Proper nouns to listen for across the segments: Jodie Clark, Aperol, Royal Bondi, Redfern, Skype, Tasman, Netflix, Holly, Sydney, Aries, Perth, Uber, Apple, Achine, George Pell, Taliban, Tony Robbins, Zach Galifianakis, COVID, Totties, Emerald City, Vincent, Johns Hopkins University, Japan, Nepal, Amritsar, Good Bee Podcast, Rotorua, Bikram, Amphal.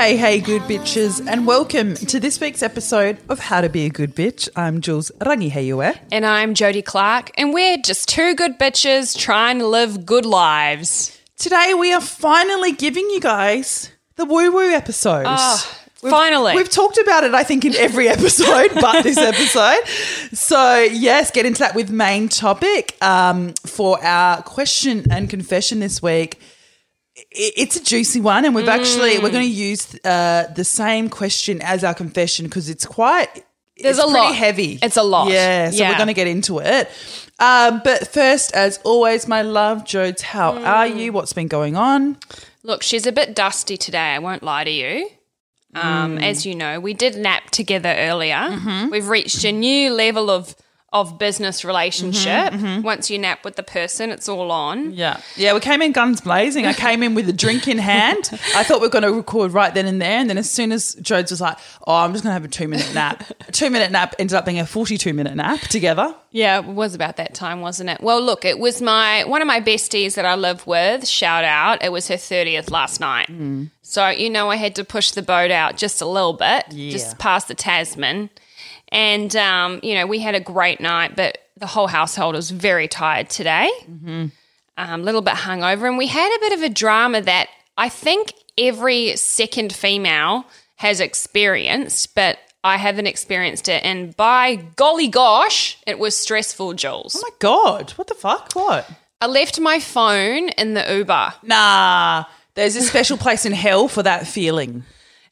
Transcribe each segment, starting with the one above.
Hey, good bitches, and welcome to this week's episode of How To Be A Good Bitch. I'm Jules Rangiheyue. And I'm Jodie Clark, and we're just two good bitches trying to live good lives. Today we are finally giving you guys the woo-woo episodes. We've talked about it, I think, in every episode but this episode. So, yes, get into that with main topic for our question and confession this week. It's a juicy one, and we're going to use the same question as our confession because it's pretty heavy. It's a lot. Yeah, so we're going to get into it. But first, as always, my love, Jodes, how are you? What's been going on? Look, she's a bit dusty today, I won't lie to you. As you know, we did nap together earlier. Mm-hmm. We've reached a new level of business relationship. Mm-hmm. Once you nap with the person, it's all on. Yeah, we came in guns blazing. I came in with a drink in hand. I thought we were going to record right then and there, and then as soon as Jodes was like, oh, I'm just going to have a 2-minute nap. A 2-minute nap ended up being a 42-minute nap together. Yeah, it was about that time, wasn't it? Well, look, it was one of my besties that I live with, shout out, it was her 30th last night. Mm. So, you know, I had to push the boat out just a little bit, just past the Tasman. And, you know, we had a great night, but the whole household was very tired today, a little bit hungover. And we had a bit of a drama that I think every second female has experienced, but I haven't experienced it. And by golly gosh, it was stressful, Jules. Oh, my God. What the fuck? What? I left my phone in the Uber. Nah, there's a special place in hell for that feeling.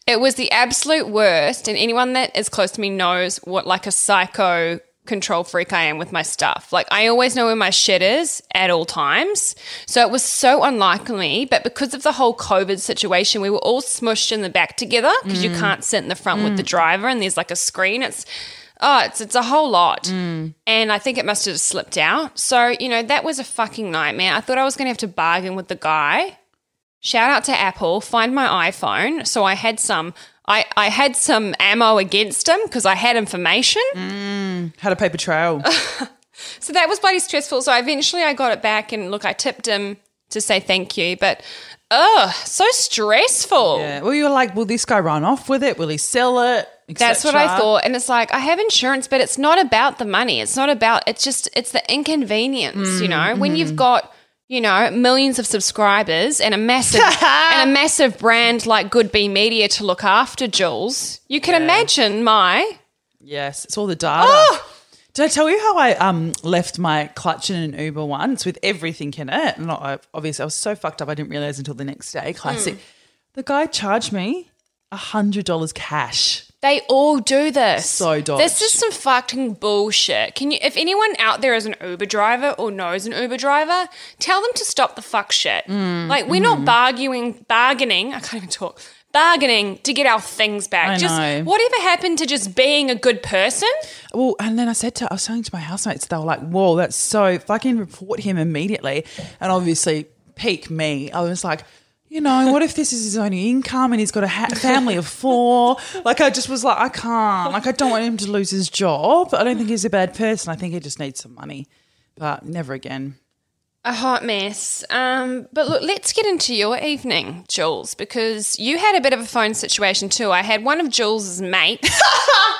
It was the absolute worst, and anyone that is close to me knows what like a psycho control freak I am with my stuff. Like I always know where my shit is at all times. So it was so unlikely, but because of the whole COVID situation, we were all smushed in the back together because you can't sit in the front with the driver and there's like a screen. It's a whole lot, and I think it must have slipped out. So, you know, that was a fucking nightmare. I thought I was going to have to bargain with the guy. Shout out to Apple, find my iPhone. So I had some I had some ammo against him because I had information. Had a paper trail. So that was bloody stressful. So eventually I got it back and, look, I tipped him to say thank you. But, so stressful. Yeah. Well, you were like, will this guy run off with it? Will he sell it? That's what I thought. And it's like, I have insurance, but it's not about the money. It's the inconvenience, you know, when you've got, you know, millions of subscribers and a massive brand like Good B Media to look after, Jules. You can imagine Yes, it's all the data. Oh! Did I tell you how I left my clutch in an Uber once with everything in it? Obviously, I was so fucked up I didn't realise until the next day. Classic. The guy charged me $100 cash. They all do this. So dodgy. This is some fucking bullshit. If anyone out there is an Uber driver or knows an Uber driver, tell them to stop the fuck shit. Like we're not bargaining. I can't even talk. Bargaining to get our things back. I know. Whatever happened to just being a good person? Well, and then I was saying to my housemates, they were like, "Whoa, that's so fucking report him immediately." And obviously, peak me. I was like, you know, what if this is his only income and he's got a family of four? Like I just was like, I can't. Like I don't want him to lose his job. I don't think he's a bad person. I think he just needs some money. But never again. A hot mess. But look, let's get into your evening, Jules, because you had a bit of a phone situation too. I had one of Jules's mates.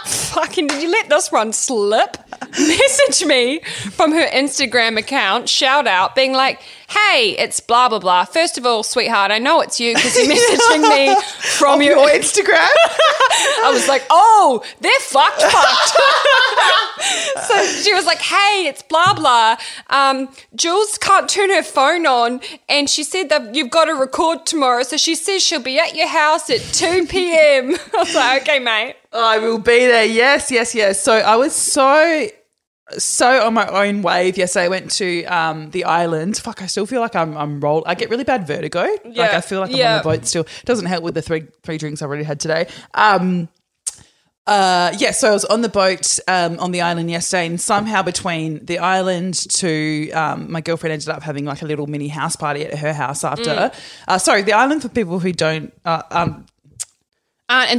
Fucking did you let this one slip? Message me from her Instagram account, shout out, being like, hey, it's blah, blah, blah. First of all, sweetheart, I know it's you because you're messaging me from your Instagram. I was like, oh, they're fucked. So she was like, hey, it's blah, blah. Jules can't turn her phone on and she said that you've got to record tomorrow. So she says she'll be at your house at 2 p.m. I was like, okay, mate. I will be there. Yes, yes, yes. So I was so on my own wave. Yes, I went to the island. Fuck, I still feel like I'm rolled. I get really bad vertigo. Yeah. Like I feel like I'm on the boat still. It doesn't help with the three drinks I already had today. So I was on the boat on the island yesterday, and somehow between the island to my girlfriend ended up having like a little mini house party at her house after. Sorry, the island for people who don't Aunt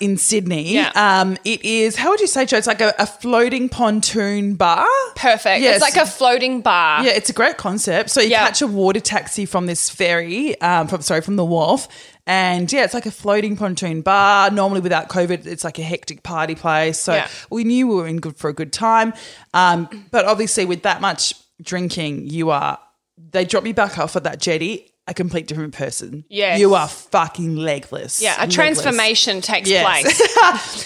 in Sydney. Yeah. It is, how would you say, Joe? It's like a floating pontoon bar. Perfect. Yes. It's like a floating bar. Yeah, it's a great concept. So you catch a water taxi from this ferry, from the wharf. And, yeah, it's like a floating pontoon bar. Normally without COVID, it's like a hectic party place. So we knew we were in good for a good time. But obviously with that much drinking, they dropped me back off at that jetty. A complete different person. Yeah, you are fucking legless. Yeah, a transformation takes place.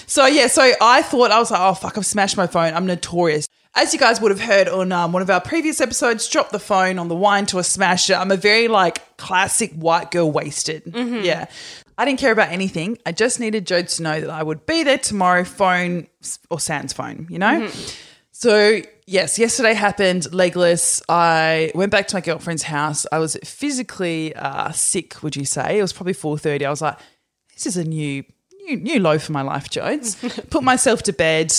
So I thought, I was like, oh, fuck, I've smashed my phone. I'm notorious. As you guys would have heard on one of our previous episodes, drop the phone on the wine to a smasher. I'm a very, classic white girl wasted. Mm-hmm. Yeah. I didn't care about anything. I just needed Jode to know that I would be there tomorrow, phone or sans phone, you know? Mm-hmm. So, yes, yesterday happened, legless. I went back to my girlfriend's house. I was physically sick, would you say. It was probably 4:30. I was like, this is a new low for my life, Jodes. Put myself to bed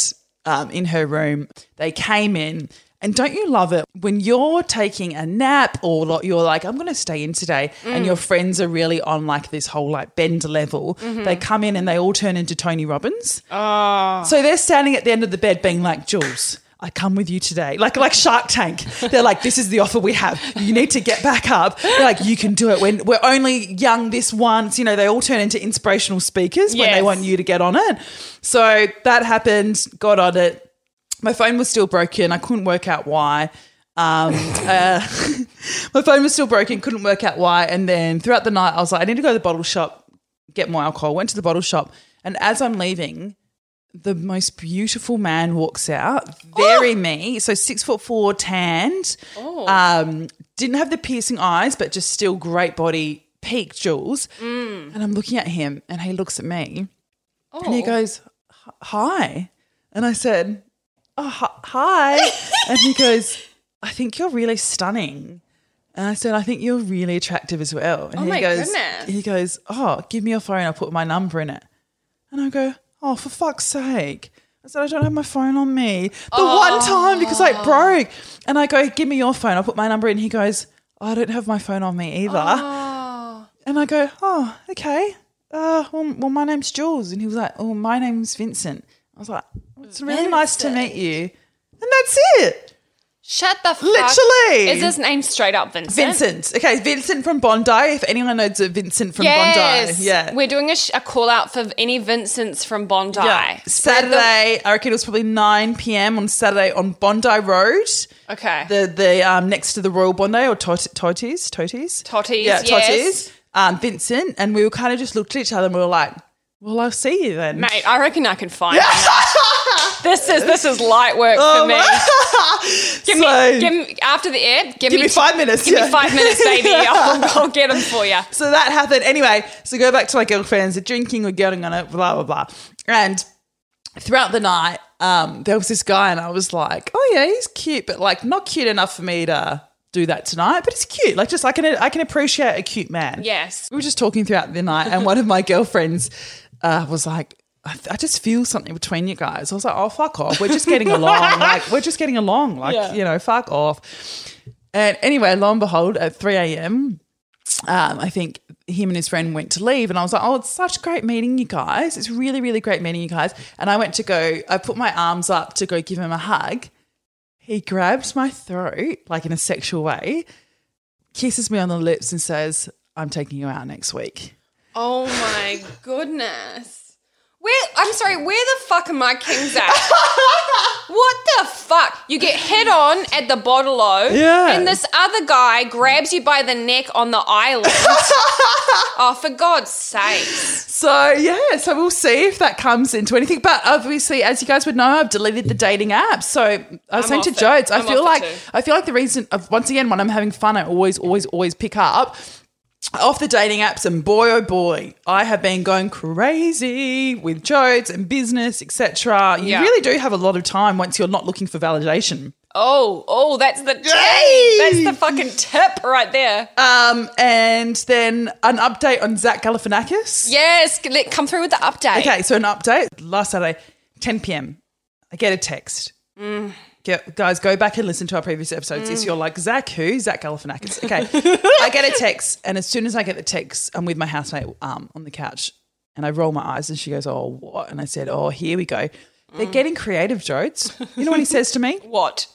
in her room. They came in. And don't you love it when you're taking a nap or you're like, I'm going to stay in today, and your friends are really on this whole bend level. Mm-hmm. They come in and they all turn into Tony Robbins. Oh. So they're standing at the end of the bed being like, Jules, I come with you today. Like Shark Tank. They're like, this is the offer we have. You need to get back up. They're like, you can do it. When we're only young this once. You know, they all turn into inspirational speakers when they want you to get on it. So that happened, got on it. My phone was still broken. I couldn't work out why. And then throughout the night I was like, I need to go to the bottle shop, get more alcohol. Went to the bottle shop, and as I'm leaving, the most beautiful man walks out, me. So 6'4", tanned, didn't have the piercing eyes, but just still great body, peak Jules. Mm. And I'm looking at him and he looks at me and he goes, hi. And I said, oh, hi. And he goes, I think you're really stunning. And I said, I think you're really attractive as well. And goodness. He goes, oh, give me your phone. I'll put my number in it. And I go, oh, for fuck's sake. I said, I don't have my phone on me. One time because I broke. And I go, give me your phone. I'll put my number in. He goes, oh, I don't have my phone on me either. Oh. And I go, oh, okay. Well, my name's Jules. And he was like, oh, my name's Vincent. I was like, it's really nice to meet you. And that's it. Shut the fuck. Literally. Is his name straight up Vincent? Vincent. Okay, Vincent from Bondi. If anyone knows Vincent from Bondi. Yeah. We're doing a call out for any Vincents from Bondi. Yeah. Saturday, I reckon it was probably 9 p.m. on Saturday on Bondi Road. Okay. The next to the Royal Bondi or Totties. Totties, yeah, yes. Totties. Vincent. And we were kind of just looked at each other and we were like, well, I'll see you then. Mate, I reckon I can find you. This is light work for me. Give me after the air, give me 5 minutes. Give me 5 minutes, baby. I'll get them for you. So that happened. Anyway, so go back to my girlfriends. They're drinking, we're getting on it, blah, blah, blah. And throughout the night, there was this guy and I was like, oh, yeah, he's cute, but, not cute enough for me to do that tonight, but it's cute. I can appreciate a cute man. Yes. We were just talking throughout the night and one of my girlfriends was like, I just feel something between you guys. I was like, oh, fuck off. We're just getting along. You know, fuck off. And anyway, lo and behold, at 3 a.m., I think him and his friend went to leave and I was like, oh, it's such great meeting you guys. It's really, really great meeting you guys. And I put my arms up to go give him a hug. He grabs my throat, in a sexual way, kisses me on the lips and says, I'm taking you out next week. Oh, my goodness. Where the fuck are my kings at? What the fuck? You get head on at the bottle-o and this other guy grabs you by the neck on the island. Oh, for God's sake. So we'll see if that comes into anything. But obviously, as you guys would know, I've deleted the dating apps. So I was saying to Jodes, I feel like the reason, once again, when I'm having fun, I always pick up off the dating apps, and boy, oh boy, I have been going crazy with Jodes and business, etc. You really do have a lot of time once you're not looking for validation. Oh, that's the tip. That's the fucking tip right there. And then an update on Zach Galifianakis. Yes, come through with the update. Okay, so an update. Last Saturday, 10 p.m., I get a text. Mm. Guys, go back and listen to our previous episodes. If you're like, Zach who? Zach Galifianakis. Okay. I get a text, and as soon as I get the text, I'm with my housemate on the couch. And I roll my eyes and she goes, oh, what? And I said, oh, here we go. They're getting creative, Jodes. You know what he says to me? What?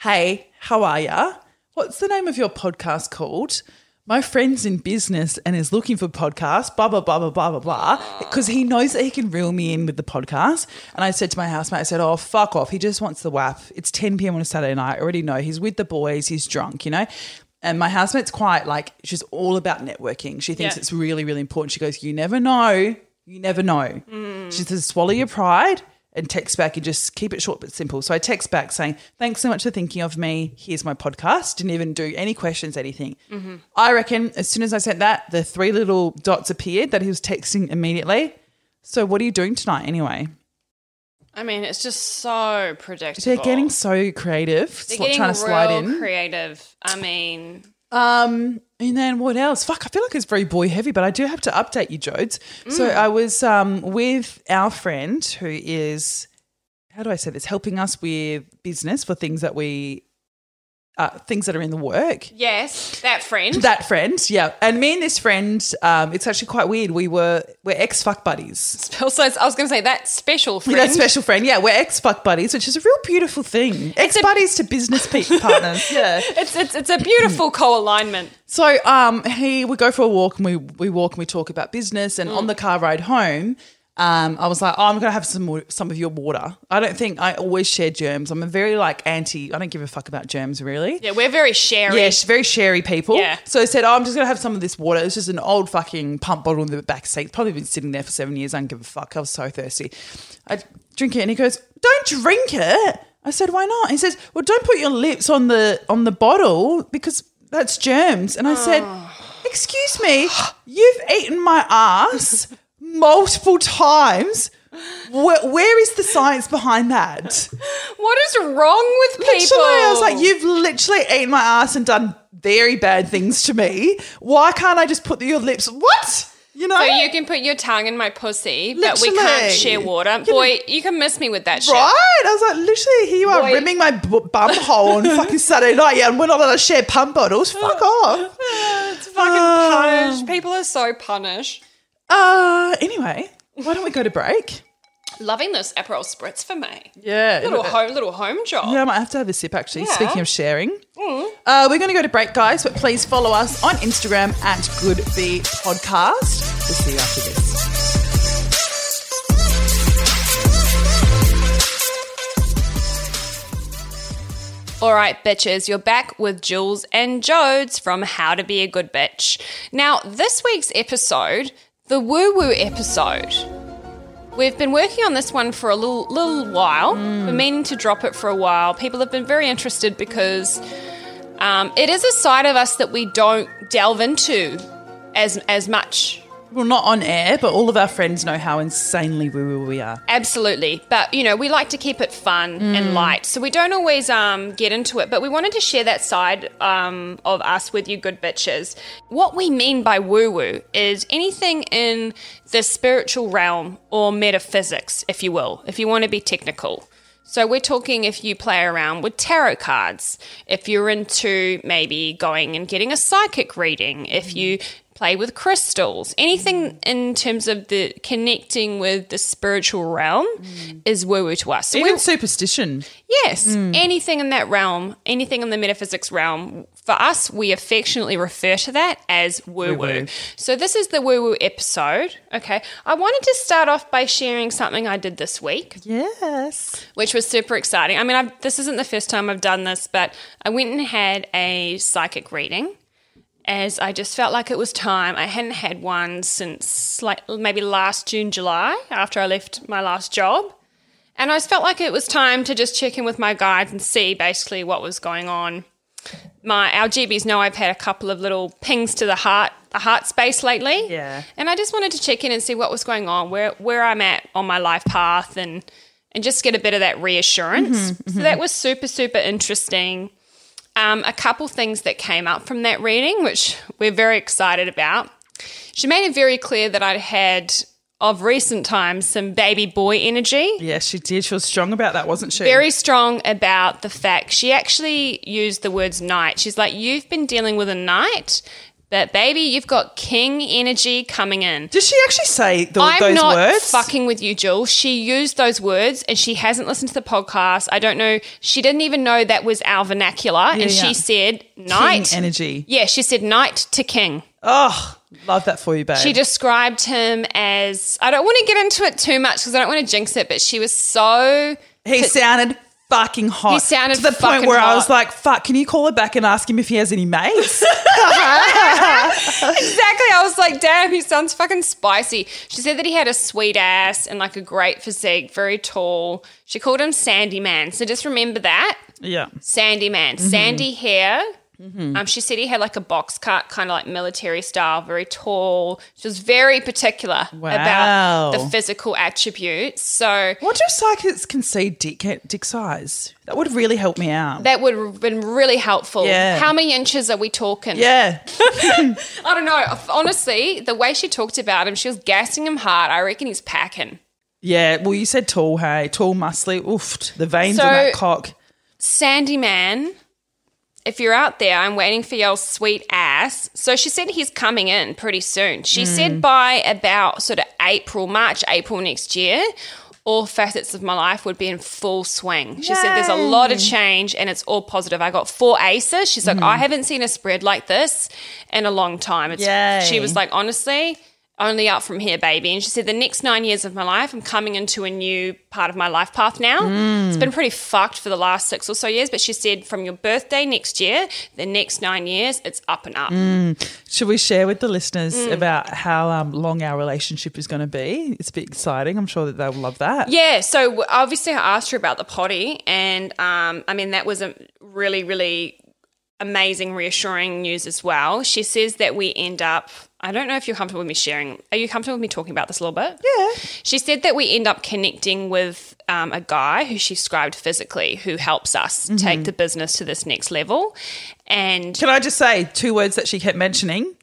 Hey, how are ya? What's the name of your podcast called? My friend's in business and is looking for podcasts, blah, blah, blah, blah, blah, blah, blah, because he knows that he can reel me in with the podcast. And I said to my housemate, I said, oh, fuck off. He just wants the WAP. It's 10 p.m. on a Saturday night. I already know. He's with the boys. He's drunk, you know. And my housemate's quite like, she's all about networking. She thinks it's really, really important. She goes, you never know. You never know. She says, swallow your pride and text back and just keep it short but simple. So I text back saying, thanks so much for thinking of me. Here's my podcast. Didn't even do any questions, anything. I reckon as soon as I sent that, the three little dots appeared that he was texting immediately. So what are you doing tonight anyway? I mean, it's just so predictable. They're getting so creative. They're getting trying to slide in. Creative. I mean, and then what else? Fuck, I feel like it's very boy heavy, but I do have to update you, Jodes. So I was with our friend who is, how do I say this? Helping us with business for things that we. Things that are in the work. Yes, that friend. That friend, yeah. And me and this friend, it's actually quite weird. We're ex-fuck buddies. So I was going to say that special friend. Yeah, that special friend, yeah. We're ex-fuck buddies, which is a real beautiful thing. Ex-buddies to business partners, yeah. It's a beautiful co-alignment. So he would go for a walk and we walk and we talk about business and on the car ride home, I was like, oh, I'm going to have some of your water. I don't think I always share germs. I'm a very like anti, I don't give a fuck about germs really. Yeah, we're very sherry. Yeah, very sherry people. Yeah. So I said, oh, I'm just going to have some of this water. It's just an old fucking pump bottle in the back seat. It's probably been sitting there for 7 years. I don't give a fuck. I was so thirsty. I drink it and he goes, don't drink it. I said, why not? He says, well, don't put your lips on the bottle because that's germs. And I said, excuse me, you've eaten my ass. Multiple times. Where is the science behind that? What is wrong with people? Literally, I was like, you've literally eaten my ass and done very bad things to me. Why can't I just put your lips? What? You know? So you can put your tongue in my pussy, literally. But we can't share water. Boy, you can miss me with that shit. Right? I was like, literally, here you are rimming my bum hole on fucking Saturday night, yeah, and we're not allowed to share pump bottles. Fuck off. It's fucking punished. People are so punished. Anyway, why don't we go to break? Loving this Aperol Spritz for me. Yeah. Little home job. Yeah, I might have to have a sip actually, speaking of sharing. We're going to go to break, guys, but please follow us on Instagram at Good B Podcast. We'll see you after this. All right, bitches, you're back with Jules and Jodes from How to Be a Good Bitch. Now, this week's episode, the woo-woo episode. We've been working on this one for a little while. We're meaning to drop it for a while. People have been very interested because it is a side of us that we don't delve into as much. Well, not on air, but all of our friends know how insanely woo-woo we are. Absolutely. But, you know, we like to keep it fun and light. So we don't always get into it. But we wanted to share that side of us with you good bitches. What we mean by woo-woo is anything in the spiritual realm or metaphysics, if you will, if you want to be technical. So we're talking if you play around with tarot cards, if you're into maybe going and getting a psychic reading, if you play with crystals, anything in terms of the connecting with the spiritual realm is woo-woo to us. So even superstition. Yes, anything in that realm, anything in the metaphysics realm, for us we affectionately refer to that as woo-woo. So this is the woo-woo episode. Okay, I wanted to start off by sharing something I did this week. Yes. Which was super exciting. I mean, this isn't the first time I've done this, but I went and had a psychic reading. As I just felt like it was time. I hadn't had one since like maybe last June, July, after I left my last job. And I just felt like it was time to just check in with my guides and see basically what was going on. Our GBs know I've had a couple of little pings to the heart space lately. Yeah. And I just wanted to check in and see what was going on, where I'm at on my life path and just get a bit of that reassurance. So that was super, super interesting. A couple things that came up from that reading, which we're very excited about. She made it very clear that I'd had, of recent times, some baby boy energy. Yes, she did. She was strong about that, wasn't she? Very strong about the fact. She actually used the words night. She's like, you've been dealing with a night, But, baby, you've got king energy coming in. Did she actually say those words? I'm not fucking with you, Jules. She used those words and she hasn't listened to the podcast. I don't know. She didn't even know that was our vernacular. Yeah, and she said night. King energy. Yeah, she said night to king. Oh, love that for you, babe. She described him as – I don't want to get into it too much because I don't want to jinx it, but she was so – He sounded – fucking hot. He sounded fucking hot. To the point where I was like, fuck, can you call her back and ask him if he has any mates? Exactly. I was like, damn, he sounds fucking spicy. She said that he had a sweet ass and like a great physique, very tall. She called him Sandy Man. So just remember that. Yeah. Sandy Man. Mm-hmm. Sandy hair. Mm-hmm. She said he had like a box cut, kind of like military style, very tall. She was very particular about the physical attributes. So, what do psychics can see dick size? That would really help me out. That would have been really helpful. Yeah. How many inches are we talking? Yeah. I don't know. Honestly, the way she talked about him, she was gassing him hard. I reckon he's packing. Yeah. Well, you said tall, hey, tall, muscly. Oof, the veins on that cock. Sandy Man. If you're out there, I'm waiting for your sweet ass. So she said he's coming in pretty soon. She said by about sort of March, April next year, all facets of my life would be in full swing. Yay. She said there's a lot of change and it's all positive. I got 4 aces. She's like, I haven't seen a spread like this in a long time. She was like, honestly, only up from here, baby. And she said the next 9 years of my life, I'm coming into a new part of my life path now. It's been pretty fucked for the last 6 or so years, but she said from your birthday next year, the next 9 years, it's up and up. Should we share with the listeners about how long our relationship is going to be? It's a bit exciting. I'm sure that they'll love that. Yeah, so obviously I asked her about the potty and, that was a really, really amazing, reassuring news as well. She says that we end up – I don't know if you're comfortable with me sharing. Are you comfortable with me talking about this a little bit? Yeah. She said that we end up connecting with a guy who she described physically who helps us take the business to this next level. And can I just say 2 words that she kept mentioning?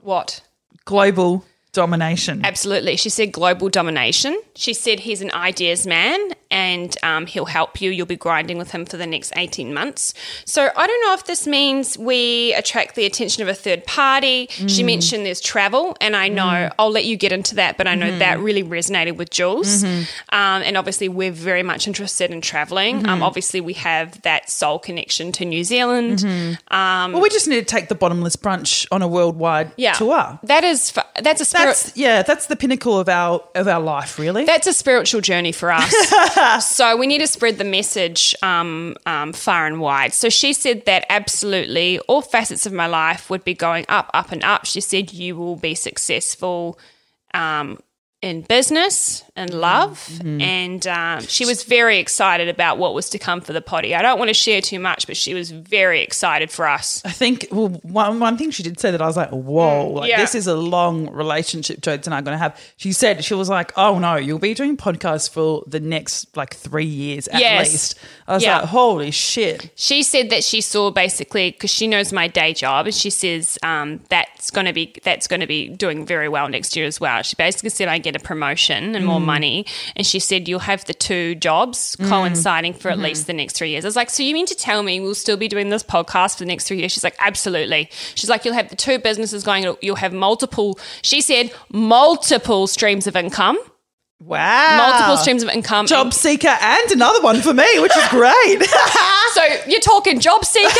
What? Global domination. Absolutely. She said global domination. She said he's an ideas man and he'll help you. You'll be grinding with him for the next 18 months. So I don't know if this means we attract the attention of a third party. She mentioned there's travel and I know I'll let you get into that, but I know that really resonated with Jules. And obviously we're very much interested in traveling. Obviously we have that soul connection to New Zealand. Well, we just need to take the bottomless brunch on a worldwide tour. That's a that's the pinnacle of our life, really. That's a spiritual journey for us. So we need to spread the message far and wide. So she said that absolutely all facets of my life would be going up, up and up. She said you will be successful in business and love, and she was very excited about what was to come for the potty. I don't want to share too much, but she was very excited for us. I think one thing she did say that I was like, whoa, this is a long relationship Jodie and I are going to have. She said she was like, oh, no, you'll be doing podcasts for the next like 3 years at least. I was like, holy shit. She said that she saw basically because she knows my day job and she says that's going to be doing very well next year as well. She basically said I get a promotion and more money, and she said you'll have the 2 jobs coinciding for at least the next 3 years. I was like, so you mean to tell me we'll still be doing this podcast for the next 3 years? She's like, absolutely. She's like, you'll have the 2 businesses going, you'll have multiple, she said, multiple streams of income. Wow. Multiple streams of income. Job seeker and another one for me, which is great. So you're talking job seeker.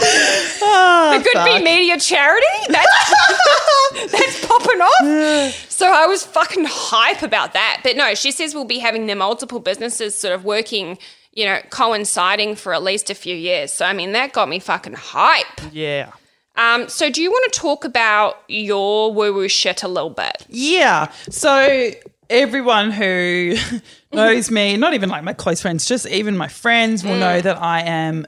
The Good Bee Media charity. That's popping off. So I was fucking hype about that. But no, she says we'll be having the multiple businesses sort of working, you know, coinciding for at least a few years. So, I mean, that got me fucking hype. Yeah. So do you want to talk about your woo-woo shit a little bit? Yeah. So everyone who knows me, not even like my close friends, just even my friends will know that I am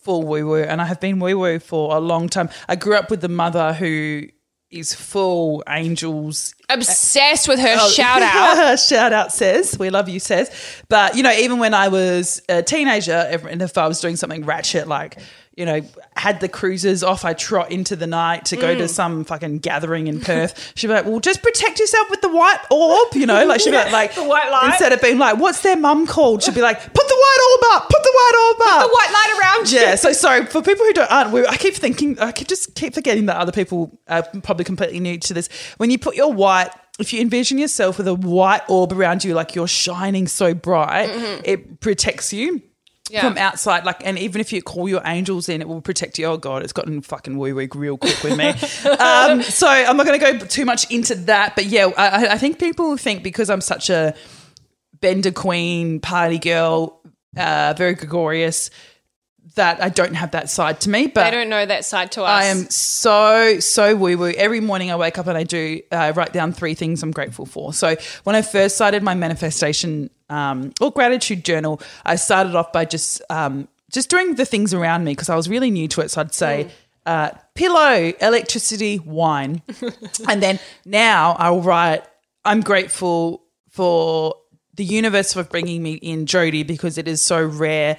full woo-woo and I have been woo-woo for a long time. I grew up with the mother who is full angels Obsessed with her. Shout out. Shout out, Says. We love you, Says. But, you know, even when I was a teenager and if I was doing something ratchet, like, you know, had the cruisers off, I trot into the night to go to some fucking gathering in Perth. She'd be like, well, just protect yourself with the white orb, you know. Like she'd be like the white light. Instead of being like, what's their mum called? She'd be like, put the white orb up, put the white orb up. Put the white light around you. Yeah, so sorry, for people who aren't, I keep thinking, I just keep forgetting that other people are probably completely new to this. When you put your white, if you envision yourself with a white orb around you, like you're shining so bright, it protects you. Yeah. From outside, like, and even if you call your angels in, it will protect you. Oh God, it's gotten fucking woo-woo real quick with me. So I'm not going to go too much into that, but yeah, I think people think because I'm such a bender queen, party girl, very gregarious, that I don't have that side to me. But they don't know that side to us. I am so woo-woo. Every morning I wake up and I do write down 3 things I'm grateful for. So when I first started my manifestation or gratitude journal, I started off by just doing the things around me because I was really new to it. So I'd say pillow, electricity, wine. And then now I'll write, I'm grateful for the universe for bringing me in Jodie because it is so rare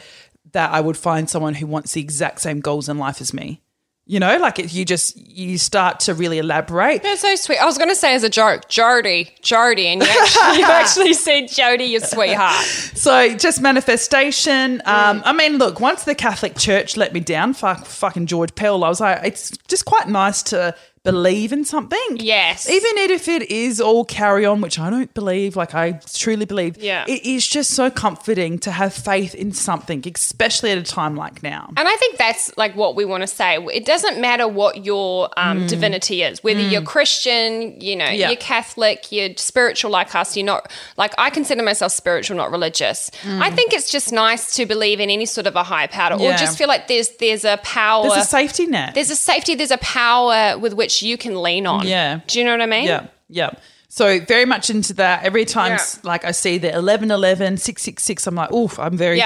that I would find someone who wants the exact same goals in life as me. You know, like if you start to really elaborate. That's so sweet. I was going to say as a joke, Jodie, and you actually said Jodie, your sweetheart. So just manifestation. I mean, look, once the Catholic Church let me down, fucking George Pell, I was like, it's just quite nice to believe in something. Yes. Even if it is all carry on, which I don't believe, like I truly believe, it is just so comforting to have faith in something, especially at a time like now. And I think that's like what we want to say. It doesn't matter what your divinity is, whether you're Christian, you know, you're Catholic, you're spiritual like us, you're not, like I consider myself spiritual, not religious. I think it's just nice to believe in any sort of a higher power or just feel like there's a power. There's a safety net. There's a power with which you can lean on. Yeah. Do you know what I mean? Yeah, yeah. So very much into that. Every time like I see the 1111, 666, I'm like, oof, I'm very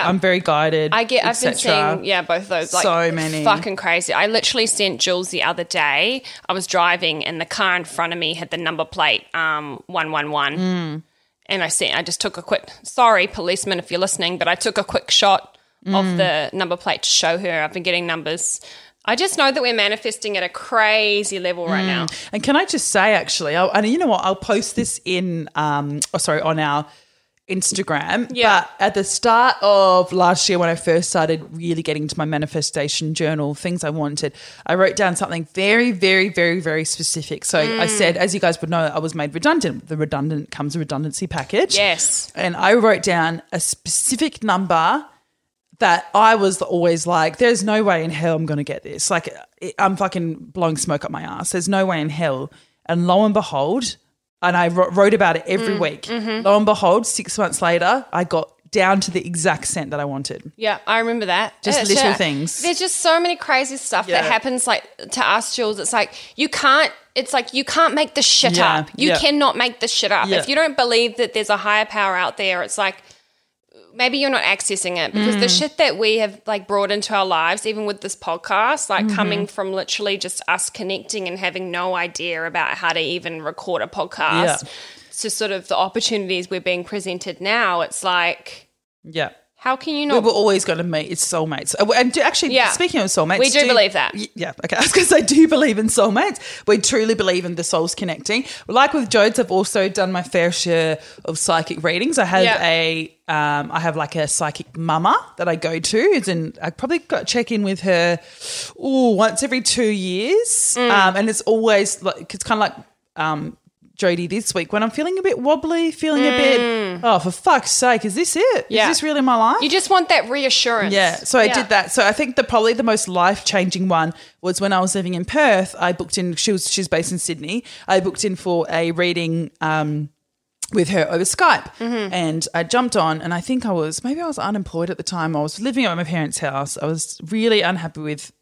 guided. I've been seeing both of those, like, so many. Fucking crazy. I literally sent Jules the other day. I was driving and the car in front of me had the number plate 111. And I just took a quick, sorry policeman if you're listening, but I took a quick shot of the number plate to show her. I've been getting numbers. I just know that we're manifesting at a crazy level right now. And can I just say, actually, and you know what? I'll post this on our Instagram. Yeah. But at the start of last year when I first started really getting into my manifestation journal, things I wanted, I wrote down something very, very, very, very specific. So I said, as you guys would know, I was made redundant. The redundant comes a redundancy package. Yes. And I wrote down a specific number that I was always like, there's no way in hell I'm going to get this. Like I'm fucking blowing smoke up my ass. There's no way in hell. And lo and behold, and I wrote about it every week. Mm-hmm. Lo and behold, 6 months later, I got down to the exact cent that I wanted. Yeah, I remember that. Just little things. There's just so many crazy stuff that happens, like, to us, Jules. It's like you can't make this shit up. You cannot make this shit up. Yeah. If you don't believe that there's a higher power out there, it's like, maybe you're not accessing it because the shit that we have, like, brought into our lives, even with this podcast, like coming from literally just us connecting and having no idea about how to even record a podcast to sort of the opportunities we're being presented now, it's like how can you not? We were always going to meet. It's soulmates. And actually, speaking of soulmates. We do believe that. Yeah, okay. I was going to say, do you believe in soulmates? We truly believe in the souls connecting. Like with Jodes, I've also done my fair share of psychic readings. I have a psychic mama that I go to. It's in, I probably got check in with her once every 2 years. And it's always like, it's kind of like Jodie this week when I'm feeling a bit wobbly, feeling a bit, oh, for fuck's sake, is this it? Yeah. Is this really my life? You just want that reassurance. Yeah, so I did that. So I think probably the most life-changing one was when I was living in Perth. I booked in, she's based in Sydney. I booked in for a reading with her over Skype and I jumped on and I think I was unemployed at the time. I was living at my parents' house. I was really unhappy with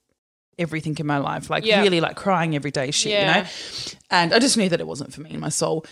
everything in my life, like really like crying every day shit, you know, and I just knew that it wasn't for me in my soul,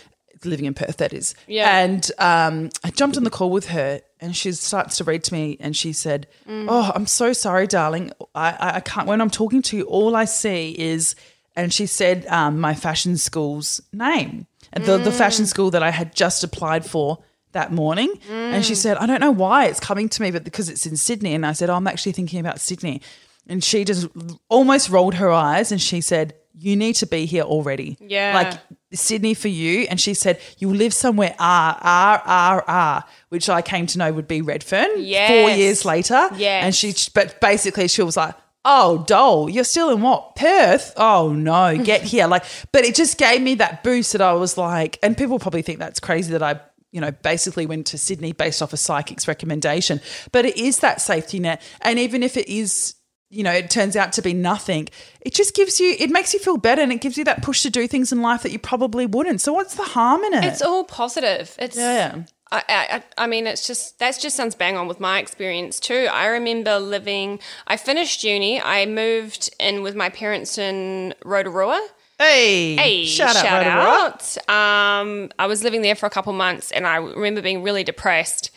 living in Perth, that is. Yeah. And I jumped on the call with her and she starts to read to me and she said, oh, I'm so sorry, darling. I can't, when I'm talking to you, all I see is, and she said my fashion school's name. at the fashion school that I had just applied for that morning. And she said, I don't know why it's coming to me, but because it's in Sydney. And I said, oh, I'm actually thinking about Sydney. And she just almost rolled her eyes and she said, you need to be here already. Yeah. Like Sydney for you. And she said, you live somewhere R, which I came to know would be Redfern 4 years later. Yeah. And she, but basically she was like, oh, doll, you're still in what? Perth? Oh, no, get here. Like, but it just gave me that boost that I was like, and people probably think that's crazy that I, you know, basically went to Sydney based off a psychic's recommendation. But it is that safety net. And even if it is, you know, it turns out to be nothing, it just gives you, it makes you feel better and it gives you that push to do things in life that you probably wouldn't. So what's the harm in it? It's all positive. It's, yeah. I mean, it's just, that just sounds bang on with my experience too. I remember living, I finished uni, I moved in with my parents in Rotorua. Hey, shout out. I was living there for a couple months and I remember being really depressed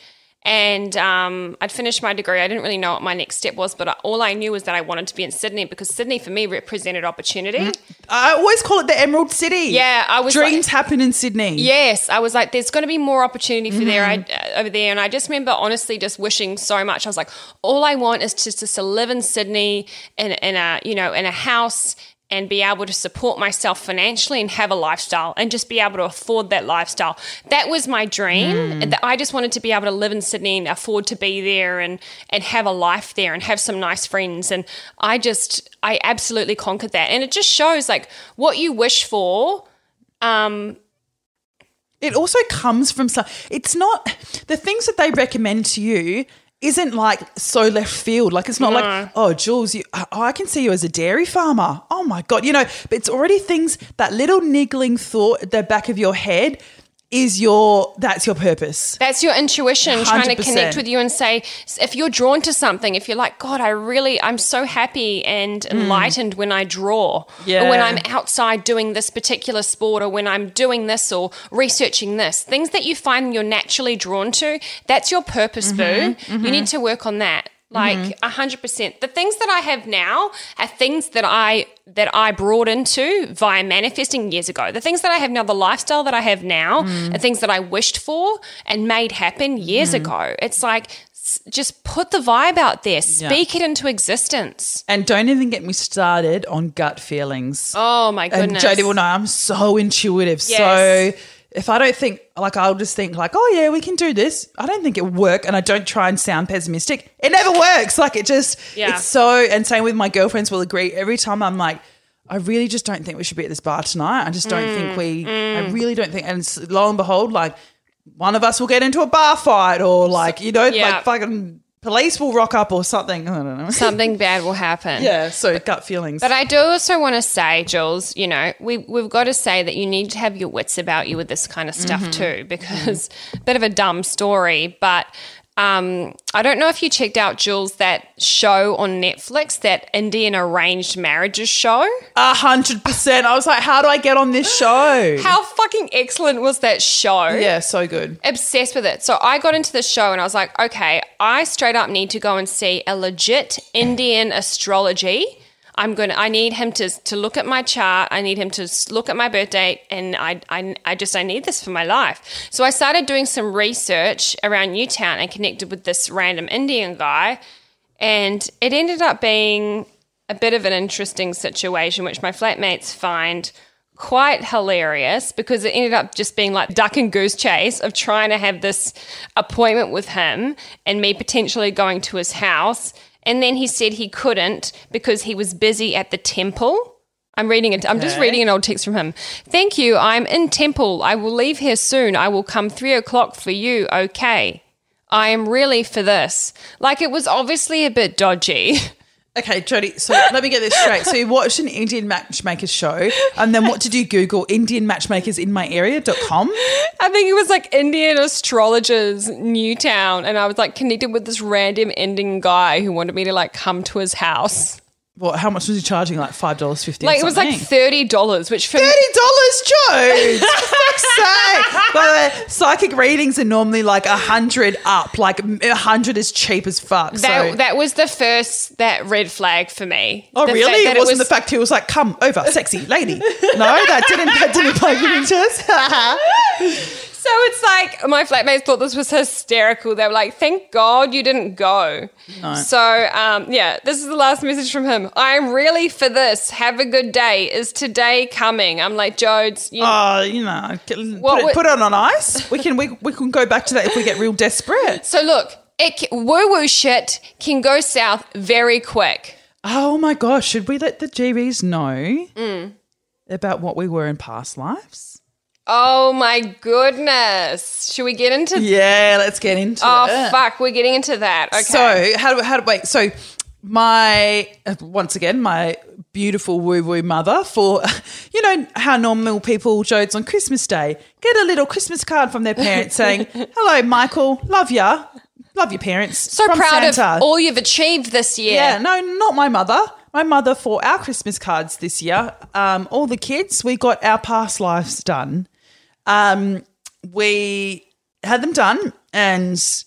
and I'd finished my degree. I didn't really know what my next step was, but all I knew was that I wanted to be in Sydney because Sydney for me represented opportunity. I always call it the Emerald City. Yeah. I was dreams like, happen in Sydney. Yes. I was like, there's going to be more opportunity for over there. And I just remember honestly just wishing so much. I was like, all I want is just to live in Sydney in a house and be able to support myself financially and have a lifestyle and just be able to afford that lifestyle. That was my dream. I just wanted to be able to live in Sydney and afford to be there and have a life there and have some nice friends. And I absolutely conquered that. And it just shows like what you wish for. It also comes from some. It's not the things that they recommend to you isn't like so left field. Like it's not like, oh, Jules, I can see you as a dairy farmer. Oh, my God. You know, but it's already things, that little niggling thought at the back of your head that's your purpose. That's your intuition 100%. Trying to connect with you and say, if you're drawn to something, if you're like, God, I'm so happy and enlightened when I draw or when I'm outside doing this particular sport or when I'm doing this or researching this, things that you find you're naturally drawn to, that's your purpose, boo. You need to work on that. Like 100%. The things that I have now are things that I brought into via manifesting years ago. The things that I have now, the lifestyle that I have now are things that I wished for and made happen years ago. It's like just put the vibe out there. Speak it into existence. And don't even get me started on gut feelings. Oh, my goodness. And Jodie will know I'm so intuitive. Yes. So if I don't think, like I'll just think like, oh, yeah, we can do this. I don't think it'll work and I don't try and sound pessimistic. It never works. Like it just it's so – and same with my girlfriends will agree. Every time I'm like, I really just don't think we should be at this bar tonight. I just don't think we I really don't think – and lo and behold, like one of us will get into a bar fight or like, you know, like fucking – police will rock up or something. I don't know. Something bad will happen. Yeah, so gut feelings. But I do also want to say, Jules, you know, we've got to say that you need to have your wits about you with this kind of stuff too because a bit of a dumb story, but I don't know if you checked out, Jules, that show on Netflix, that Indian arranged marriages show. 100%. I was like, how do I get on this show? How fucking excellent was that show? Yeah, so good. Obsessed with it. So I got into the show and I was like, okay, I straight up need to go and see a legit Indian astrology. I need him to look at my chart. I need him to look at my birth date, and I need this for my life. So I started doing some research around Newtown and connected with this random Indian guy, and it ended up being a bit of an interesting situation, which my flatmates find quite hilarious because it ended up just being like duck and goose chase of trying to have this appointment with him and me potentially going to his house. And then he said he couldn't because he was busy at the temple. I'm just reading an old text from him. Thank you. I'm in temple. I will leave here soon. I will come 3:00 for you. Okay. I am really for this. Like it was obviously a bit dodgy. Okay, Jodie, so let me get this straight. So you watched an Indian matchmaker show and then what did you Google? IndianMatchmakersInMyArea.com? I think it was like Indian astrologers, Newtown, and I was like connected with this random Indian guy who wanted me to like come to his house. What? How much was he charging? Like $5.50. Like it was like $30, which for $30, Joe. For fuck's sake! By the way, psychic readings are normally like 100 up. Like 100 is cheap as fuck. That was the first red flag for me. Oh really? It wasn't the fact he was like, "Come over, sexy lady." No, that didn't play with me, Jess. So it's like my flatmates thought this was hysterical. They were like, thank God you didn't go. No. So, yeah, this is the last message from him. I'm really for this. Have a good day. Is today coming? I'm like, Jodes. Put it on ice. We can go back to that if we get real desperate. So look, woo-woo shit can go south very quick. Oh, my gosh. Should we let the GBs know about what we were in past lives? Oh, my goodness. Should we get into that? Yeah, let's get into it. Oh, fuck, we're getting into that. Okay. So so my beautiful woo-woo mother for, you know, how normal people, Jodes, on Christmas Day get a little Christmas card from their parents saying, hello, Michael, love ya, love your parents. So proud Santa. Of all you've achieved this year. Yeah, no, not my mother. My mother, for our Christmas cards this year, all the kids, we got our past lives done. We had them done, and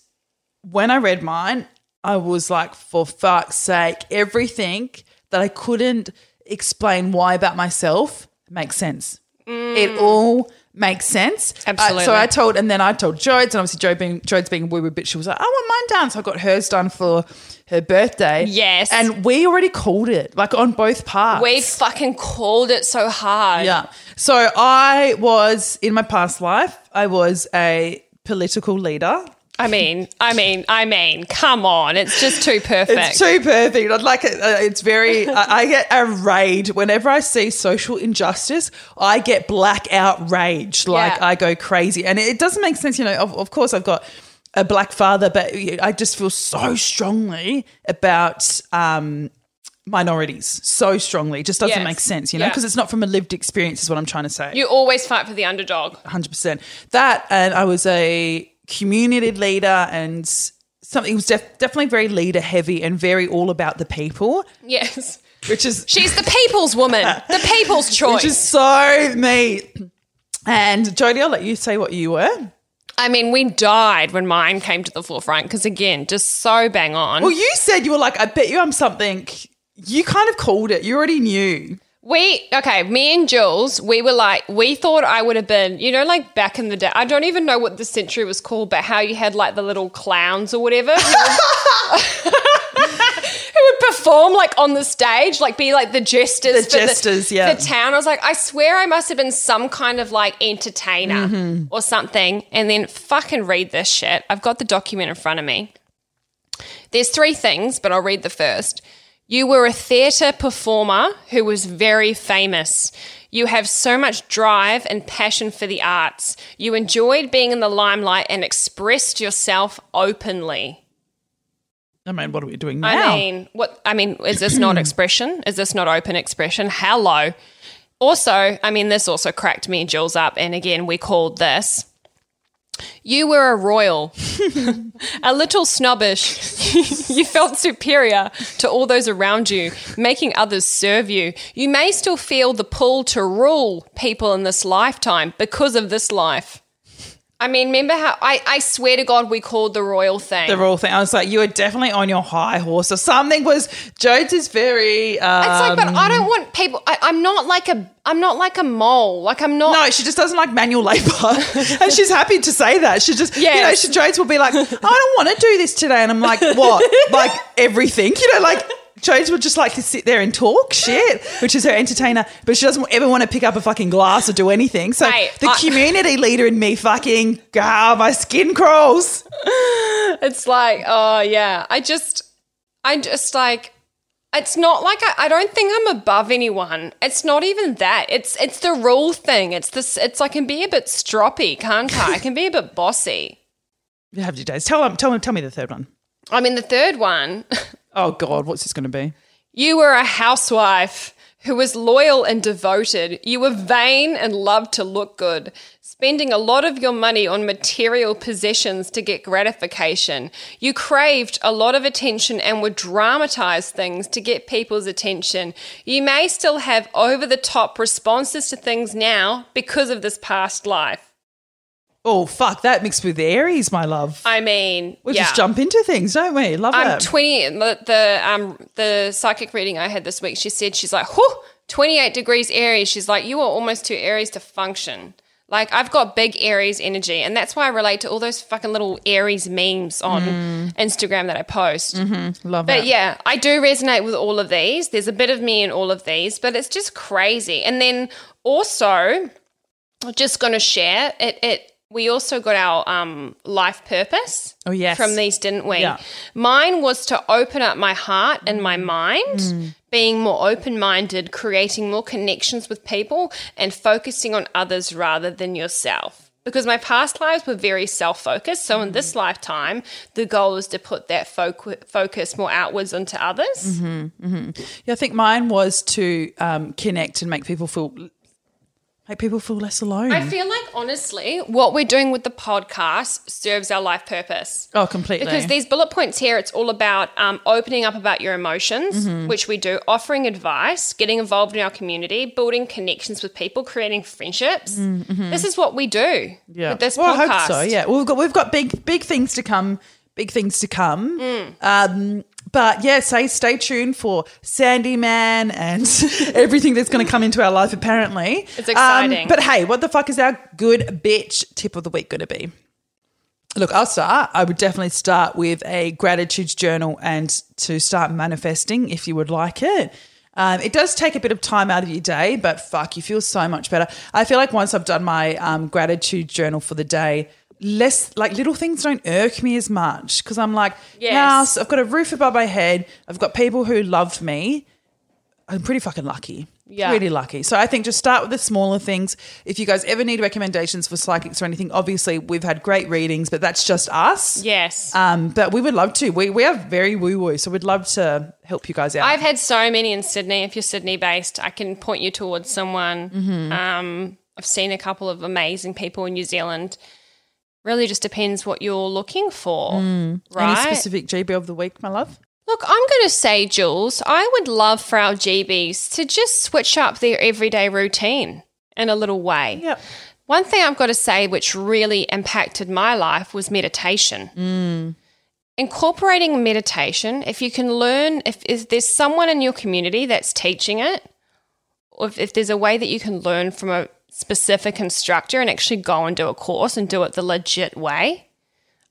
when I read mine, I was like, for fuck's sake, everything that I couldn't explain why about myself makes sense. Mm. It all makes sense. Absolutely. So I told Jodes, and obviously Jodes being a woo-woo bitch, she was like, I want mine done. So I got hers done for her birthday. Yes. And we already called it, like on both parts. We fucking called it so hard. Yeah. So I was, in my past life, I was a political leader. I mean, come on. It's just too perfect. It's too perfect. I'd like it. It's very, I get arrayed. Whenever I see social injustice, I get black outrage. Like I go crazy. And it doesn't make sense. You know, of course I've got a black father, but I just feel so strongly about minorities, so strongly. It just doesn't make sense, you know, because it's not from a lived experience is what I'm trying to say. You always fight for the underdog. 100%. That, and I was a community leader, and something was definitely very leader heavy and very all about the people. Yes. Which is – she's the people's woman, the people's choice. Which is so me. And Jodie, I'll let you say what you were. I mean, we died when mine came to the forefront because, again, just so bang on. Well, you said you were like, I bet you I'm something. You kind of called it. You already knew. Me and Jules, we were like, we thought I would have been, you know, like back in the day. I don't even know what the century was called, but how you had like the little clowns or whatever who would perform like on the stage, like be like the jesters. The town. I was like, I swear I must have been some kind of like entertainer or something. And then fucking read this shit. I've got the document in front of me. There's three things, but I'll read the first. You were a theatre performer who was very famous. You have so much drive and passion for the arts. You enjoyed being in the limelight and expressed yourself openly. I mean, what are we doing now? Is this not expression? Is this not open expression? Hello. Also, I mean, this also cracked me and Jules up, and again, we called this. You were a royal, a little snobbish. You felt superior to all those around you, making others serve you. You may still feel the pull to rule people in this lifetime because of this life. I mean, remember how I swear to God we called the royal thing. The royal thing. I was like, you were definitely on your high horse or something. Was Jodes is very it's like, but I don't want people I'm not like a mole. Like I'm not. No, she just doesn't like manual labour. And she's happy to say that. She just you know, Jodes will be like, I don't want to do this today. And I'm like, what? Like everything. You know, like Jodes would just like to sit there and talk shit, which is her entertainer, but she doesn't ever want to pick up a fucking glass or do anything. So the community leader in me fucking, my skin crawls. It's like, oh, yeah. I just like, it's not like I don't think I'm above anyone. It's not even that. It's the rule thing. It's I can be a bit stroppy, can't I? I can be a bit bossy. You have your days. Tell me the third one. I mean, the third one... Oh, God, what's this going to be? You were a housewife who was loyal and devoted. You were vain and loved to look good. spending a lot of your money on material possessions to get gratification. You craved a lot of attention and would dramatize things to get people's attention. You may still have over-the-top responses to things now because of this past life. Oh, fuck, that mixed with Aries, my love. I mean, we just jump into things, don't we? Love it. I'm 20. The psychic reading I had this week, she said, she's like, whew, 28 degrees Aries. She's like, you are almost too Aries to function. Like, I've got big Aries energy, and that's why I relate to all those fucking little Aries memes on Instagram that I post. Mm-hmm. Love it. But, yeah, I do resonate with all of these. There's a bit of me in all of these, but it's just crazy. And then also, just going to share, we also got our life purpose from these, didn't we? Yeah. Mine was to open up my heart and my mind, being more open-minded, creating more connections with people and focusing on others rather than yourself, because my past lives were very self-focused. So in this lifetime, the goal is to put that focus more outwards onto others. Mm-hmm. Mm-hmm. Yeah, I think mine was to connect and make people feel less alone. I feel like, honestly, what we're doing with the podcast serves our life purpose. Oh, completely. Because these bullet points here, it's all about opening up about your emotions, which we do, offering advice, getting involved in our community, building connections with people, creating friendships. Mm-hmm. This is what we do with this podcast. I hope so, yeah. Well, we've got big things to come, But, yeah, stay tuned for Sandyman and everything that's going to come into our life, apparently. It's exciting. But, hey, what the fuck is our good bitch tip of the week going to be? Look, I'll start. I would definitely start with a gratitude journal and to start manifesting if you would like it. It does take a bit of time out of your day, but, fuck, you feel so much better. I feel like once I've done my gratitude journal for the day, less, like, little things don't irk me as much, because I'm like, house, I've got a roof above my head, I've got people who love me. I'm pretty fucking lucky. Yeah. Really lucky. So I think just start with the smaller things. If you guys ever need recommendations for psychics or anything, obviously we've had great readings, but that's just us. Yes. But we would love to. We are very woo-woo, so we'd love to help you guys out. I've had so many in Sydney. If you're Sydney-based, I can point you towards someone. Mm-hmm. I've seen a couple of amazing people in New Zealand. Really just depends what you're looking for, right? Any specific GB of the week, my love? Look, I'm going to say, Jules, I would love for our GBs to just switch up their everyday routine in a little way. Yep. One thing I've got to say which really impacted my life was meditation. Incorporating meditation, if you can learn, if there's someone in your community that's teaching it, or if there's a way that you can learn from a specific instructor and actually go and do a course and do it the legit way,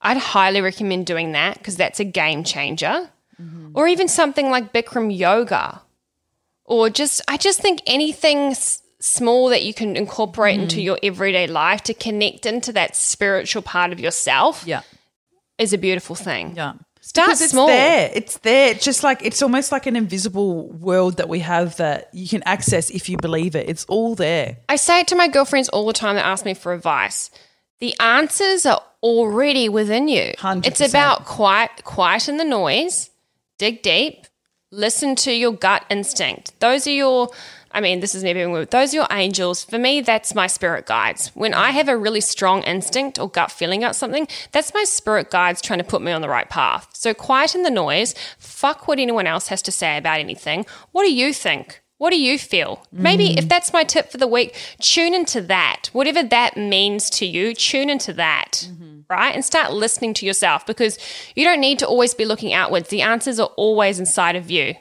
I'd highly recommend doing that, because that's a game changer. Mm-hmm. Or even something like Bikram yoga, or I just think anything small that you can incorporate into your everyday life to connect into that spiritual part of yourself is a beautiful thing. Yeah. Start because it's small. It's there. It's just like, it's almost like an invisible world that we have that you can access if you believe it. It's all there. I say it to my girlfriends all the time that ask me for advice. The answers are already within you. 100%. It's about quieten the noise, dig deep, listen to your gut instinct. Those are your angels. For me, that's my spirit guides. When I have a really strong instinct or gut feeling about something, that's my spirit guides trying to put me on the right path. So quieten the noise. Fuck what anyone else has to say about anything. What do you think? What do you feel? Maybe if that's my tip for the week, tune into that. Whatever that means to you, tune into that, right? And start listening to yourself, because you don't need to always be looking outwards. The answers are always inside of you.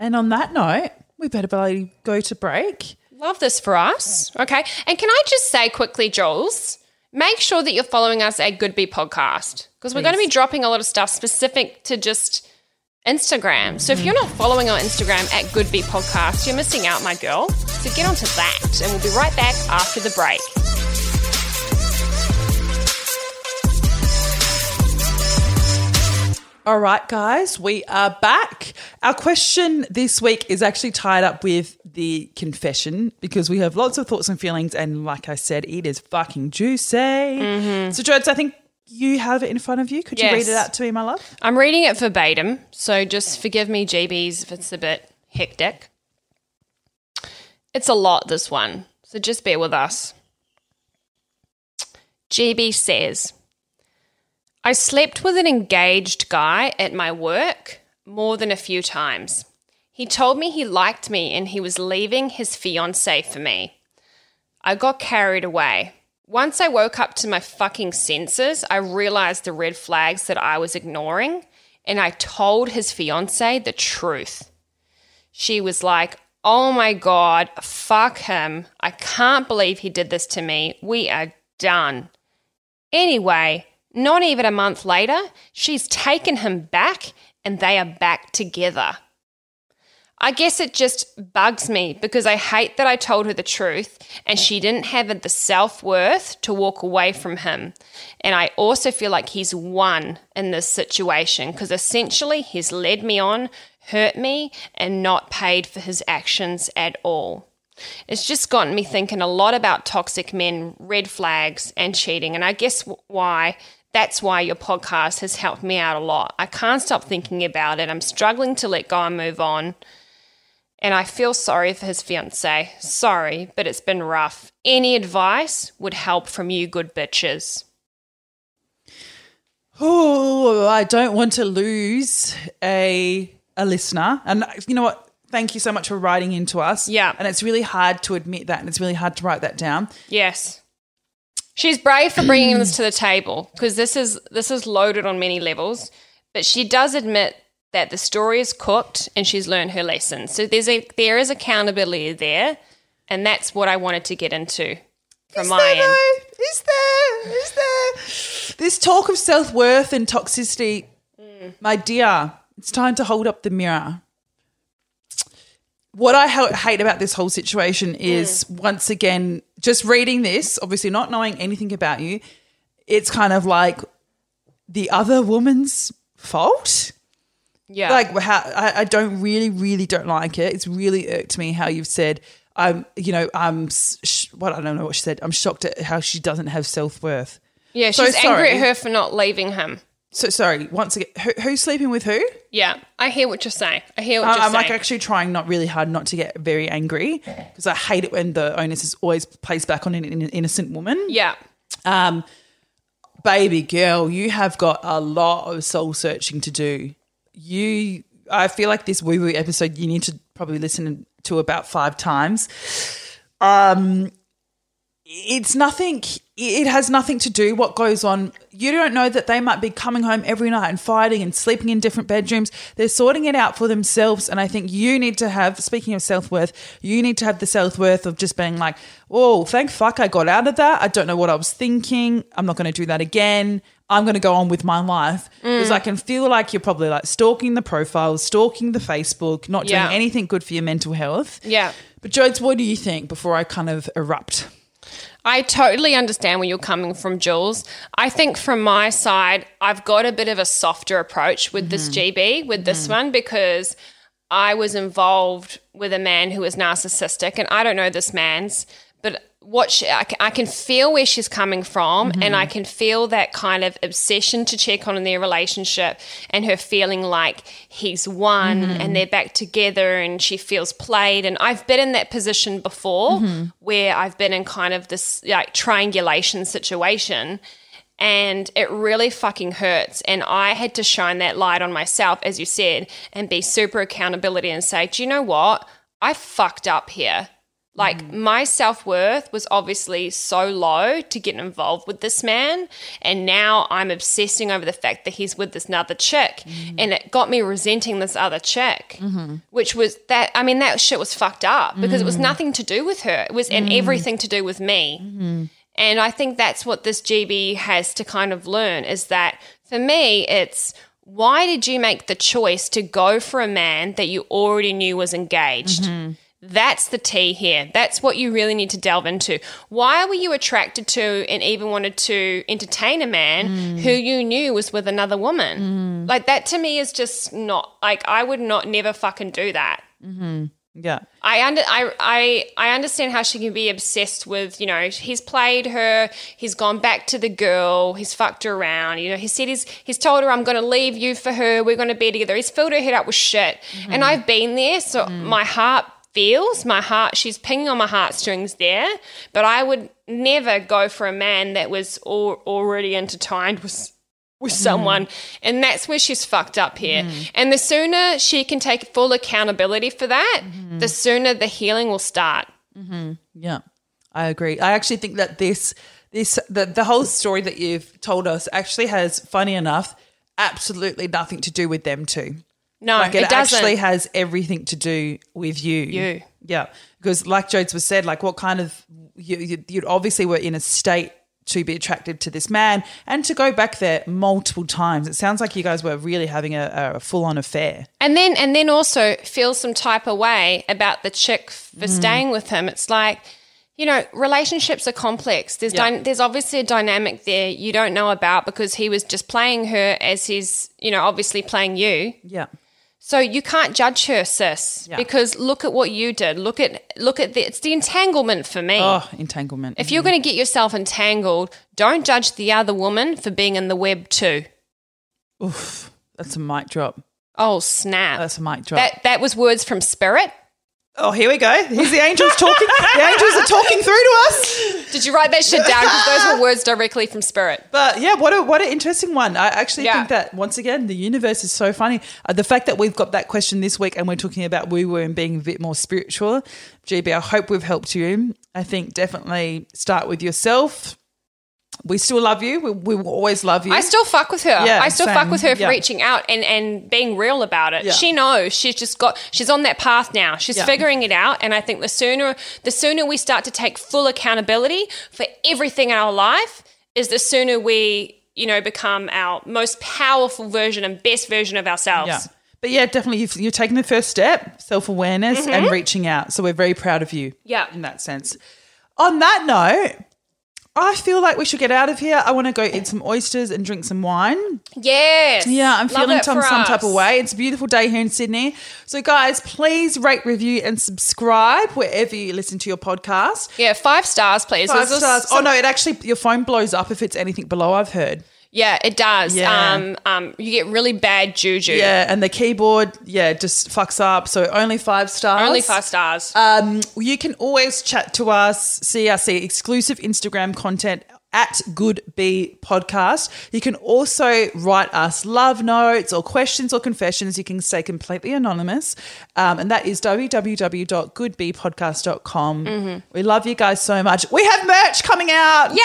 And on that note, we better go to break. Love this for us. Okay. And can I just say quickly, Jules, make sure that you're following us at Good Bee Podcast, because we're going to be dropping a lot of stuff specific to just Instagram. So if you're not following our Instagram at Good Bee Podcast, you're missing out, my girl. So get onto that, and we'll be right back after the break. All right, guys, we are back. Our question this week is actually tied up with the confession, because we have lots of thoughts and feelings, and like I said, it is fucking juicy. So, Jodes, I think you have it in front of you. Could you read it out to me, my love? I'm reading it verbatim, so just forgive me, GBs, if it's a bit hectic. It's a lot, this one, so just bear with us. GB says, I slept with an engaged guy at my work more than a few times. He told me he liked me and he was leaving his fiancée for me. I got carried away. Once I woke up to my fucking senses, I realized the red flags that I was ignoring and I told his fiancée the truth. She was like, oh my God, fuck him. I can't believe he did this to me. We are done. Anyway, not even a month later, she's taken him back and they are back together. I guess it just bugs me because I hate that I told her the truth and she didn't have the self-worth to walk away from him. And I also feel like he's won in this situation because essentially he's led me on, hurt me, and not paid for his actions at all. It's just gotten me thinking a lot about toxic men, red flags, and cheating. And I guess that's why your podcast has helped me out a lot. I can't stop thinking about it. I'm struggling to let go and move on. And I feel sorry for his fiancée. Sorry, but it's been rough. Any advice would help from you good bitches. Oh, I don't want to lose a listener. And you know what? Thank you so much for writing into us. Yeah. And it's really hard to admit that and it's really hard to write that down. Yes. She's brave for bringing this to the table because this is loaded on many levels, but she does admit that the story is cooked and she's learned her lesson. So there is accountability there, and that's what I wanted to get into from my end. Is there? This talk of self-worth and toxicity, my dear, it's time to hold up the mirror. What I hate about this whole situation is, once again, just reading this, obviously not knowing anything about you, it's kind of like the other woman's fault. Yeah. Like, how I don't really don't like it. It's really irked me how you've said, I don't know what she said. I'm shocked at how she doesn't have self-worth. Yeah, she's angry at her for not leaving him. So, sorry, once again, who's sleeping with who? Yeah, I hear what you're saying. I'm like actually trying not really hard not to get very angry because I hate it when the onus is always placed back on an innocent woman. Yeah. Baby girl, you have got a lot of soul searching to do. I feel like this woo-woo episode you need to probably listen to about 5 times. It's nothing. It has nothing to do what goes on. You don't know that they might be coming home every night and fighting and sleeping in different bedrooms. They're sorting it out for themselves, and I think you need to have, speaking of self-worth, you need to have the self-worth of just being like, oh, thank fuck I got out of that. I don't know what I was thinking. I'm not going to do that again. I'm going to go on with my life because I can feel like you're probably like stalking the profiles, stalking the Facebook, not doing anything good for your mental health. Yeah. But, Jodes, what do you think before I kind of erupt? I totally understand where you're coming from, Jules. I think from my side, I've got a bit of a softer approach with this GB, with this one, because I was involved with a man who was narcissistic, and I don't know this man's, but I can feel where she's coming from, and I can feel that kind of obsession to check on in their relationship and her feeling like he's won and they're back together and she feels played. And I've been in that position before where I've been in kind of this like triangulation situation, and it really fucking hurts. And I had to shine that light on myself, as you said, and be super accountability and say, do you know what? I fucked up here. Like my self-worth was obviously so low to get involved with this man, and now I'm obsessing over the fact that he's with this other chick and it got me resenting this other chick, which was that shit was fucked up because it was nothing to do with her. It was and everything to do with me. And I think that's what this GB has to kind of learn is that for me it's, why did you make the choice to go for a man that you already knew was engaged? That's the tea here. That's what you really need to delve into. Why were you attracted to and even wanted to entertain a man who you knew was with another woman? Like that to me is just not, like I would not never fucking do that. Yeah. I understand how she can be obsessed with, you know, he's played her, he's gone back to the girl, he's fucked her around, you know, he said he's told her I'm going to leave you for her, we're going to be together. He's filled her head up with shit. And I've been there, so my heart feels, my heart, she's pinging on my heartstrings there, but I would never go for a man that was already intertwined with someone, and that's where she's fucked up here. And the sooner she can take full accountability for that, the sooner the healing will start. Yeah, I agree. I actually think that the whole story that you've told us actually has, funny enough, absolutely nothing to do with them two. No, like it doesn't. Actually has everything to do with you. You. Yeah, because like Jodes was said, like what kind of you obviously were in a state to be attracted to this man and to go back there multiple times. It sounds like you guys were really having a full-on affair. And then also feel some type of way about the chick for staying with him. It's like, you know, relationships are complex. There's there's obviously a dynamic there you don't know about because he was just playing her as he's, you know, obviously playing you. Yeah. So you can't judge her, sis, because look at what you did. Look at it's the entanglement for me. Oh, entanglement. If you're going to get yourself entangled, don't judge the other woman for being in the web too. Oof, that's a mic drop. Oh, snap. That's a mic drop. That was words from Spirit. Oh, here we go. Here's the angels talking. The angels are talking through to us. Did you write that shit down? Because those were words directly from Spirit. But, yeah, what an interesting one. I actually think that, once again, the universe is so funny. The fact that we've got that question this week and we're talking about woo-woo and being a bit more spiritual, GB, I hope we've helped you. I think definitely start with yourself. We still love you. We will always love you. I still fuck with her. Yeah, I still fuck with her for reaching out and being real about it. Yeah. She knows. She's on that path now. She's figuring it out. And I think the sooner we start to take full accountability for everything in our life is the sooner we, you know, become our most powerful version and best version of ourselves. Yeah. But, yeah, definitely you're taking the first step, self-awareness and reaching out. So we're very proud of you in that sense. On that note, I feel like we should get out of here. I want to go eat some oysters and drink some wine. Yes. Yeah, I'm feeling some type of way. It's a beautiful day here in Sydney. So, guys, please rate, review and subscribe wherever you listen to your podcast. Yeah, 5 stars, please. 5 stars. Oh, no, it actually – your phone blows up if it's anything below, I've heard. Yeah, it does. Yeah. You get really bad juju. Yeah, and the keyboard, just fucks up. So only 5 stars. Only 5 stars. You can always chat to us, see us, see exclusive Instagram content at Good B Podcast. You can also write us love notes or questions or confessions. You can stay completely anonymous. And that is www.goodbpodcast.com. We love you guys so much. We have merch coming out. Yay!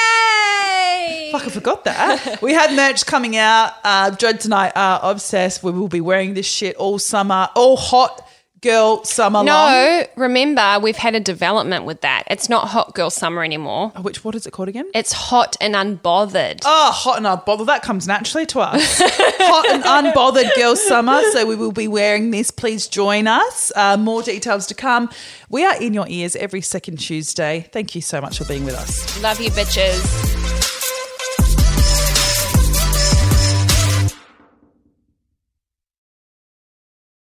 Fuck, I forgot that. We have merch coming out. Jodie and I are obsessed. We will be wearing this shit all summer, all hot girl summer long. No, remember we've had a development with that. It's not hot girl summer anymore. Oh, what is it called again? It's hot and unbothered. Oh, hot and unbothered. That comes naturally to us. Hot and unbothered girl summer. So we will be wearing this. Please join us. More details to come. We are in your ears every second Tuesday. Thank you so much for being with us. Love you, bitches.